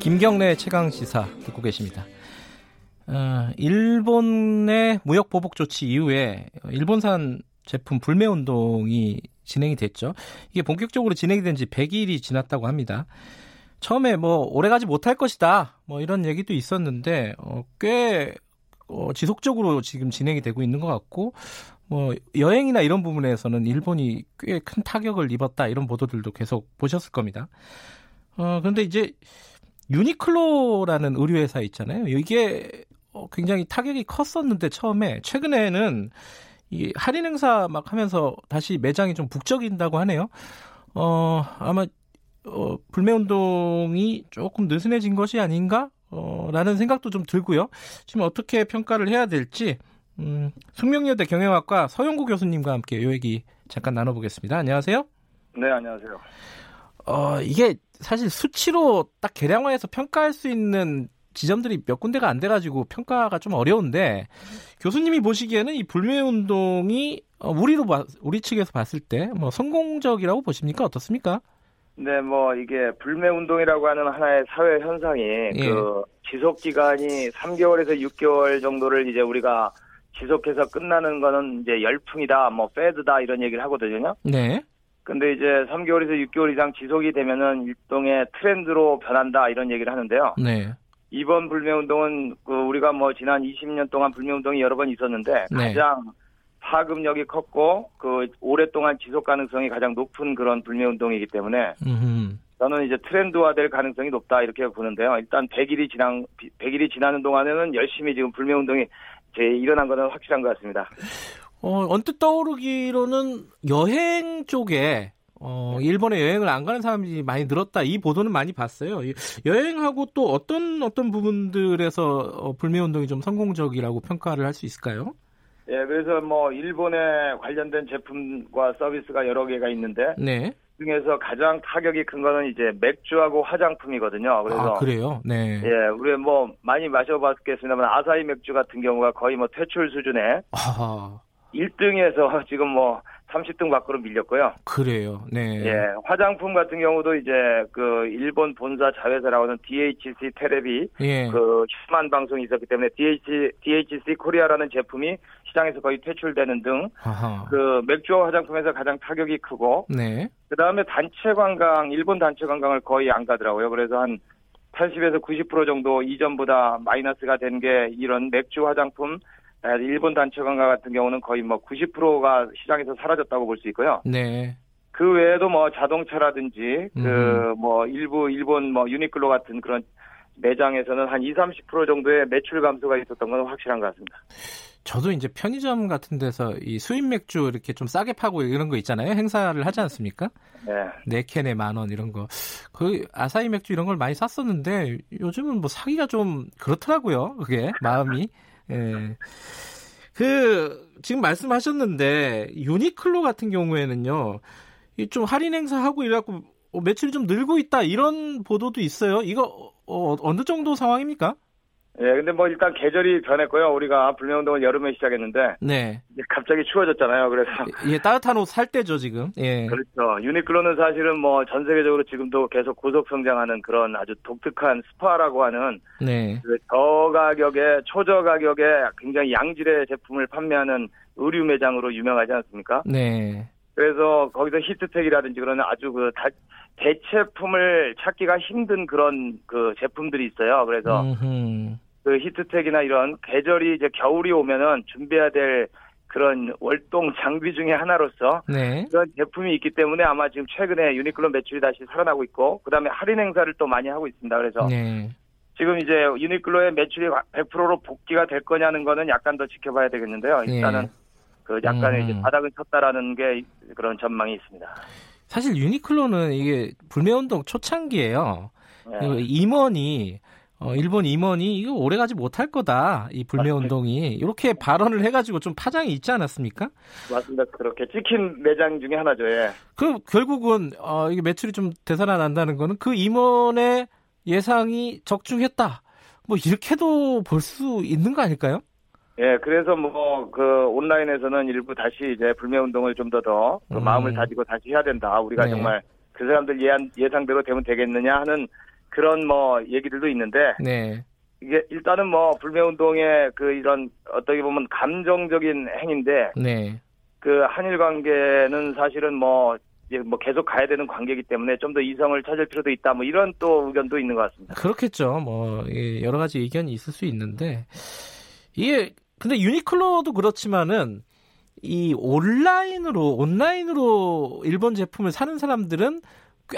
김경래의 최강 시사 듣고 계십니다. 일본의 무역 보복 조치 이후에 일본산 제품 불매 운동이 진행이 됐죠. 이게 본격적으로 진행이 된 지 100일이 지났다고 합니다. 처음에 오래가지 못할 것이다 이런 얘기도 있었는데 꽤 지속적으로 지금 진행이 되고 있는 것 같고 여행이나 이런 부분에서는 일본이 꽤 큰 타격을 입었다 이런 보도들도 계속 보셨을 겁니다. 그런데 이제 유니클로라는 의류회사 있잖아요. 이게 굉장히 타격이 컸었는데 처음에 최근에는 이 할인 행사 막 하면서 다시 매장이 좀 북적인다고 하네요. 아마 불매운동이 조금 느슨해진 것이 아닌가? 라는 생각도 좀 들고요. 지금 어떻게 평가를 해야 될지 숙명여대 경영학과 서용구 교수님과 함께 이 얘기 잠깐 나눠보겠습니다. 안녕하세요. 네, 안녕하세요. 이게 사실 수치로 딱 계량화해서 평가할 수 있는 지점들이 몇 군데가 안 돼가지고 평가가 좀 어려운데 교수님이 보시기에는 이 불매운동이 우리 측에서 봤을 때 성공적이라고 보십니까? 어떻습니까? 네, 이게 불매운동이라고 하는 하나의 사회 현상이 그 지속기간이 3개월에서 6개월 정도를 이제 우리가 지속해서 끝나는 거는 이제 열풍이다, 패드다 이런 얘기를 하거든요. 네. 근데 이제 3개월에서 6개월 이상 지속이 되면은 일종의 트렌드로 변한다 이런 얘기를 하는데요. 네. 이번 불매운동은 그 우리가 지난 20년 동안 불매운동이 여러 번 있었는데 네. 가장 파급력이 컸고 그 오랫동안 지속 가능성이 가장 높은 그런 불매운동이기 때문에 저는 이제 트렌드화될 가능성이 높다 이렇게 보는데요. 일단 100일이 지나는 동안에는 열심히 지금 불매운동이 일어난 거는 확실한 것 같습니다. 언뜻 떠오르기로는 여행 쪽에 일본에 여행을 안 가는 사람들이 많이 늘었다. 이 보도는 많이 봤어요. 여행하고 또 어떤 부분들에서 불매운동이 좀 성공적이라고 평가를 할 수 있을까요? 예, 그래서 일본에 관련된 제품과 서비스가 여러 개가 있는데 네. 중에서 가장 타격이 큰 거는 이제 맥주하고 화장품이거든요. 그래서 그래요? 네. 예, 우리 많이 마셔봤겠습니다만 아사히 맥주 같은 경우가 거의 퇴출 수준에 1등에서 지금 30등 밖으로 밀렸고요. 그래요. 네. 예, 화장품 같은 경우도 이제 그 일본 본사 자회사라고 하는 DHC 테레비 그 휴먼 방송이 있었기 때문에 DHC 코리아라는 제품이 시장에서 거의 퇴출되는 등 그 맥주와 화장품에서 가장 타격이 크고 네. 그다음에 일본 단체 관광을 거의 안 가더라고요. 그래서 한 80에서 90% 정도 이전보다 마이너스가 된 게 이런 맥주 화장품 일본 단체 관광 같은 경우는 거의 90%가 시장에서 사라졌다고 볼 수 있고요. 네. 그 외에도 자동차라든지 일부 일본 유니클로 같은 그런 매장에서는 한 20-30% 정도의 매출 감소가 있었던 건 확실한 것 같습니다. 저도 이제 편의점 같은 데서 이 수입 맥주 이렇게 좀 싸게 파고 이런 거 있잖아요. 행사를 하지 않습니까? 네. 4캔에 10,000원 이런 거. 그 아사히 맥주 이런 걸 많이 샀었는데 요즘은 사기가 좀 그렇더라고요. 그게 마음이. 예. 지금 말씀하셨는데, 유니클로 같은 경우에는요, 좀 할인 행사하고 이래갖고, 매출이 좀 늘고 있다, 이런 보도도 있어요. 이거, 어느 정도 상황입니까? 예, 근데 일단 계절이 변했고요. 우리가 불매운동을 여름에 시작했는데, 네. 갑자기 추워졌잖아요. 그래서. 예, 따뜻한 옷 살 때죠, 지금. 예. 그렇죠. 유니클로는 사실은 전 세계적으로 지금도 계속 고속성장하는 그런 아주 독특한 스파라고 하는. 네. 초저가격에 굉장히 양질의 제품을 판매하는 의류 매장으로 유명하지 않습니까? 네. 그래서 거기서 히트텍이라든지 그런 아주 대체품을 찾기가 힘든 그런 그 제품들이 있어요. 그래서 그 히트텍이나 이런 계절이 이제 겨울이 오면은 준비해야 될 그런 월동 장비 중에 하나로서 네. 그런 제품이 있기 때문에 아마 지금 최근에 유니클로 매출이 다시 살아나고 있고 그다음에 할인 행사를 또 많이 하고 있습니다. 그래서 네. 지금 이제 유니클로의 매출이 100%로 복귀가 될 거냐는 거는 약간 더 지켜봐야 되겠는데요. 일단은 네. 그 약간의 이제 바닥을 쳤다라는 게 그런 전망이 있습니다. 사실 유니클로는 이게 불매운동 초창기예요. 네. 임원이 일본 임원이 이거 오래가지 못할 거다, 이 불매운동이, 이렇게 발언을 해가지고 좀 파장이 있지 않았습니까? 맞습니다. 그렇게 찍힌 매장 중에 하나죠. 예. 그럼 결국은 이게 매출이 좀 되살아난다는 거는 그 임원의 예상이 적중했다, 뭐 이렇게도 볼 수 있는 거 아닐까요? 예, 그래서 뭐 그 온라인에서는 일부 다시 이제 불매운동을 좀 더 그 마음을 다지고 다시 해야 된다. 우리가 네. 정말 그 사람들 예상대로 되면 되겠느냐 하는 그런 뭐 얘기들도 있는데 네. 이게 일단은 뭐 불매운동의 그 이런 어떻게 보면 감정적인 행위인데 네. 그 한일 관계는 사실은 뭐 이제 뭐 계속 가야 되는 관계이기 때문에 좀 더 이성을 찾을 필요도 있다, 뭐 이런 또 의견도 있는 것 같습니다. 그렇겠죠. 뭐 여러 가지 의견이 있을 수 있는데 이게 근데 유니클로도 그렇지만은 이 온라인으로 일본 제품을 사는 사람들은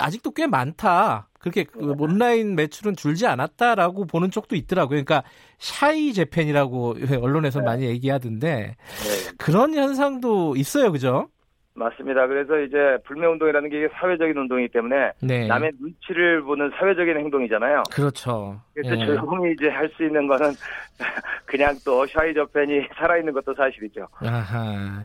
아직도 꽤 많다. 그렇게 그 온라인 매출은 줄지 않았다라고 보는 쪽도 있더라고요. 그러니까 샤이 재팬이라고 언론에서 네. 많이 얘기하던데 네. 그런 현상도 있어요. 그죠? 맞습니다. 그래서 이제 불매운동이라는 게 사회적인 운동이기 때문에 네. 남의 눈치를 보는 사회적인 행동이잖아요. 그렇죠. 그래서 네. 조용히 이제 할 수 있는 거는 그냥 또 샤이 재팬이 살아있는 것도 사실이죠. 아하.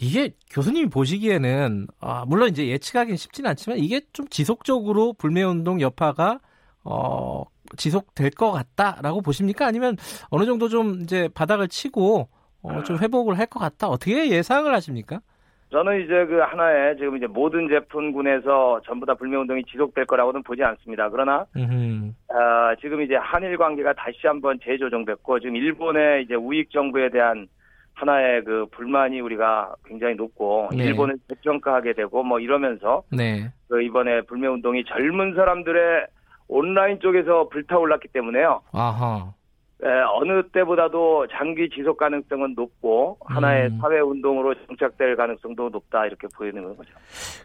이게 교수님이 보시기에는 물론 이제 예측하기는 쉽진 않지만 이게 좀 지속적으로 불매운동 여파가 지속될 것 같다라고 보십니까? 아니면 어느 정도 좀 이제 바닥을 치고 좀 회복을 할 것 같다, 어떻게 예상을 하십니까? 저는 이제 그 하나의 지금 이제 모든 제품군에서 전부 다 불매운동이 지속될 거라고는 보지 않습니다. 그러나 지금 이제 한일 관계가 다시 한번 재조정됐고 지금 일본의 이제 우익 정부에 대한 하나의 그 불만이 우리가 굉장히 높고 네. 일본을 재평가하게 되고 뭐 이러면서 네. 그 이번에 불매운동이 젊은 사람들의 온라인 쪽에서 불타올랐기 때문에요. 아하. 예, 어느 때보다도 장기 지속 가능성은 높고 하나의 사회운동으로 정착될 가능성도 높다, 이렇게 보이는 거죠.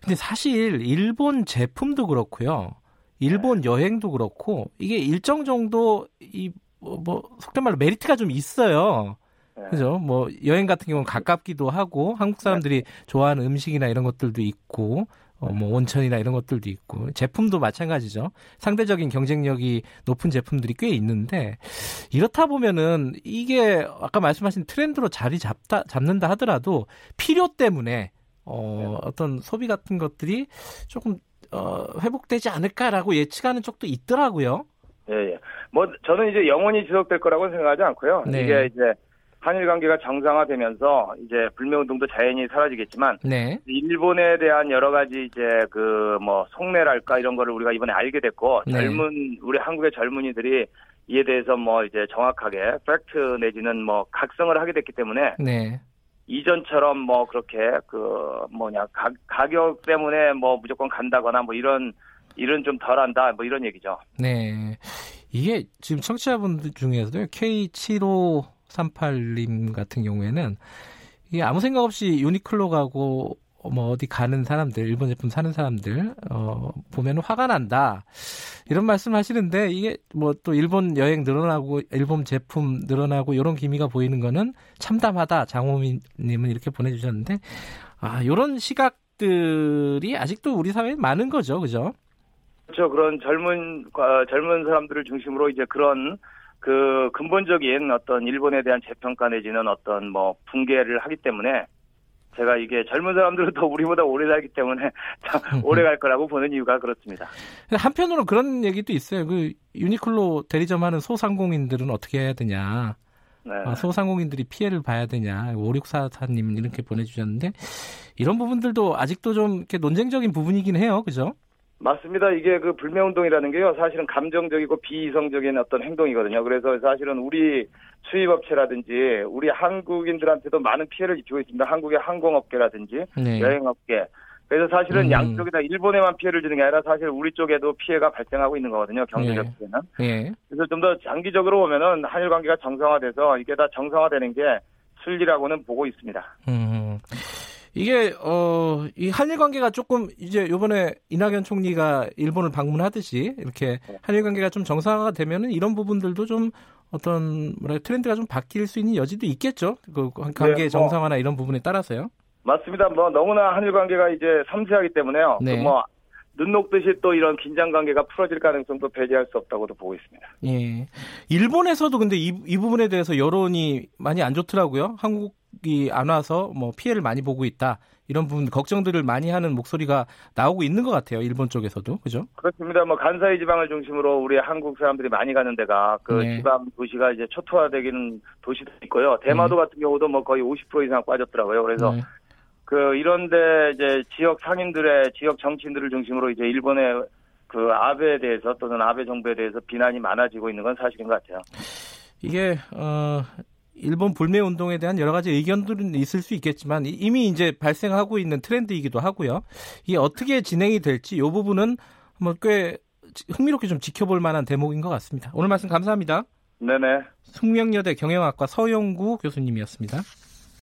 근데 사실 일본 제품도 그렇고요. 일본 네. 여행도 그렇고 이게 일정 정도 이 뭐 속된 말로 메리트가 좀 있어요. 네. 그죠? 뭐 여행 같은 경우는 가깝기도 하고 한국 사람들이 네. 좋아하는 음식이나 이런 것들도 있고 뭐 온천이나 이런 것들도 있고 제품도 마찬가지죠. 상대적인 경쟁력이 높은 제품들이 꽤 있는데 이렇다 보면은 이게 아까 말씀하신 트렌드로 자리 잡는다 하더라도 필요 때문에 네. 어떤 소비 같은 것들이 조금 회복되지 않을까라고 예측하는 쪽도 있더라고요. 예. 뭐 저는 이제 영원히 지속될 거라고는 생각하지 않고요. 네. 이게 이제 한일 관계가 정상화되면서 이제 불매운동도 자연히 사라지겠지만 네. 일본에 대한 여러 가지 이제 그 뭐 속내랄까 이런 거를 우리가 이번에 알게 됐고 네. 우리 한국의 젊은이들이 이에 대해서 뭐 이제 정확하게 팩트 내지는 뭐 각성을 하게 됐기 때문에 네. 이전처럼 뭐 그렇게 그 뭐냐 가격 때문에 뭐 무조건 간다거나 뭐 이런 일은 좀 덜한다, 뭐 이런 얘기죠. 네, 이게 지금 청취자분들 중에서도 K7538님 같은 경우에는 이게 아무 생각 없이 유니클로 가고 뭐 어디 가는 사람들, 일본 제품 사는 사람들 보면 화가 난다, 이런 말씀하시는데 이게 뭐 또 일본 여행 늘어나고 일본 제품 늘어나고 이런 기미가 보이는 거는 참담하다, 장호민님은 이렇게 보내주셨는데 이런 시각들이 아직도 우리 사회에 많은 거죠, 그죠? 그렇죠. 그런 젊은 사람들을 중심으로 이제 그런 그 근본적인 어떤 일본에 대한 재평가 내지는 어떤 뭐 붕괴를 하기 때문에 제가 이게 젊은 사람들은 더 우리보다 오래 살기 때문에 오래 갈 거라고 보는 이유가 그렇습니다. 한편으로는 그런 얘기도 있어요. 그 유니클로 대리점 하는 소상공인들은 어떻게 해야 되냐. 네. 소상공인들이 피해를 봐야 되냐. 5644님 이렇게 보내주셨는데 이런 부분들도 아직도 좀 이렇게 논쟁적인 부분이긴 해요. 그죠? 맞습니다. 이게 그 불매운동이라는 게요, 사실은 감정적이고 비이성적인 어떤 행동이거든요. 그래서 사실은 우리 수입업체라든지 우리 한국인들한테도 많은 피해를 입히고 있습니다. 한국의 항공업계라든지 네. 여행업계. 그래서 사실은 양쪽이 다 일본에만 피해를 주는 게 아니라 사실 우리 쪽에도 피해가 발생하고 있는 거거든요. 경제적 피해는. 네. 그래서 좀 더 장기적으로 보면은 한일 관계가 정상화돼서 이게 다 정상화되는 게 순리라고는 보고 있습니다. 이게 이 한일 관계가 조금 이제 이번에 이낙연 총리가 일본을 방문하듯이 이렇게 한일 관계가 좀 정상화가 되면은 이런 부분들도 좀 어떤 뭐랄 트렌드가 좀 바뀔 수 있는 여지도 있겠죠. 그 관계 네, 정상화나 이런 부분에 따라서요. 맞습니다. 뭐 너무나 한일 관계가 이제 섬세하기 때문에요. 네. 그 뭐 눈 녹듯이 또 이런 긴장 관계가 풀어질 가능성도 배제할 수 없다고도 보고 있습니다. 예. 일본에서도 근데 이 부분에 대해서 여론이 많이 안 좋더라고요. 한국이 안 와서 뭐 피해를 많이 보고 있다. 이런 부분 걱정들을 많이 하는 목소리가 나오고 있는 것 같아요. 일본 쪽에서도. 그죠? 그렇습니다. 뭐 간사이 지방을 중심으로 우리 한국 사람들이 많이 가는 데가 그 네. 지방 도시가 이제 초토화되기는 도시도 있고요. 대마도 네. 같은 경우도 뭐 거의 50% 이상 빠졌더라고요. 그래서 네. 그 이런데 이제 지역 상인들의 지역 정치인들을 중심으로 이제 일본의 그 아베에 대해서 또는 아베 정부에 대해서 비난이 많아지고 있는 건 사실인 것 같아요. 이게 일본 불매 운동에 대한 여러 가지 의견들은 있을 수 있겠지만 이미 이제 발생하고 있는 트렌드이기도 하고요. 이게 어떻게 진행이 될지 이 부분은 한번 꽤 흥미롭게 좀 지켜볼 만한 대목인 것 같습니다. 오늘 말씀 감사합니다. 네네. 숙명여대 경영학과 서용구 교수님이었습니다.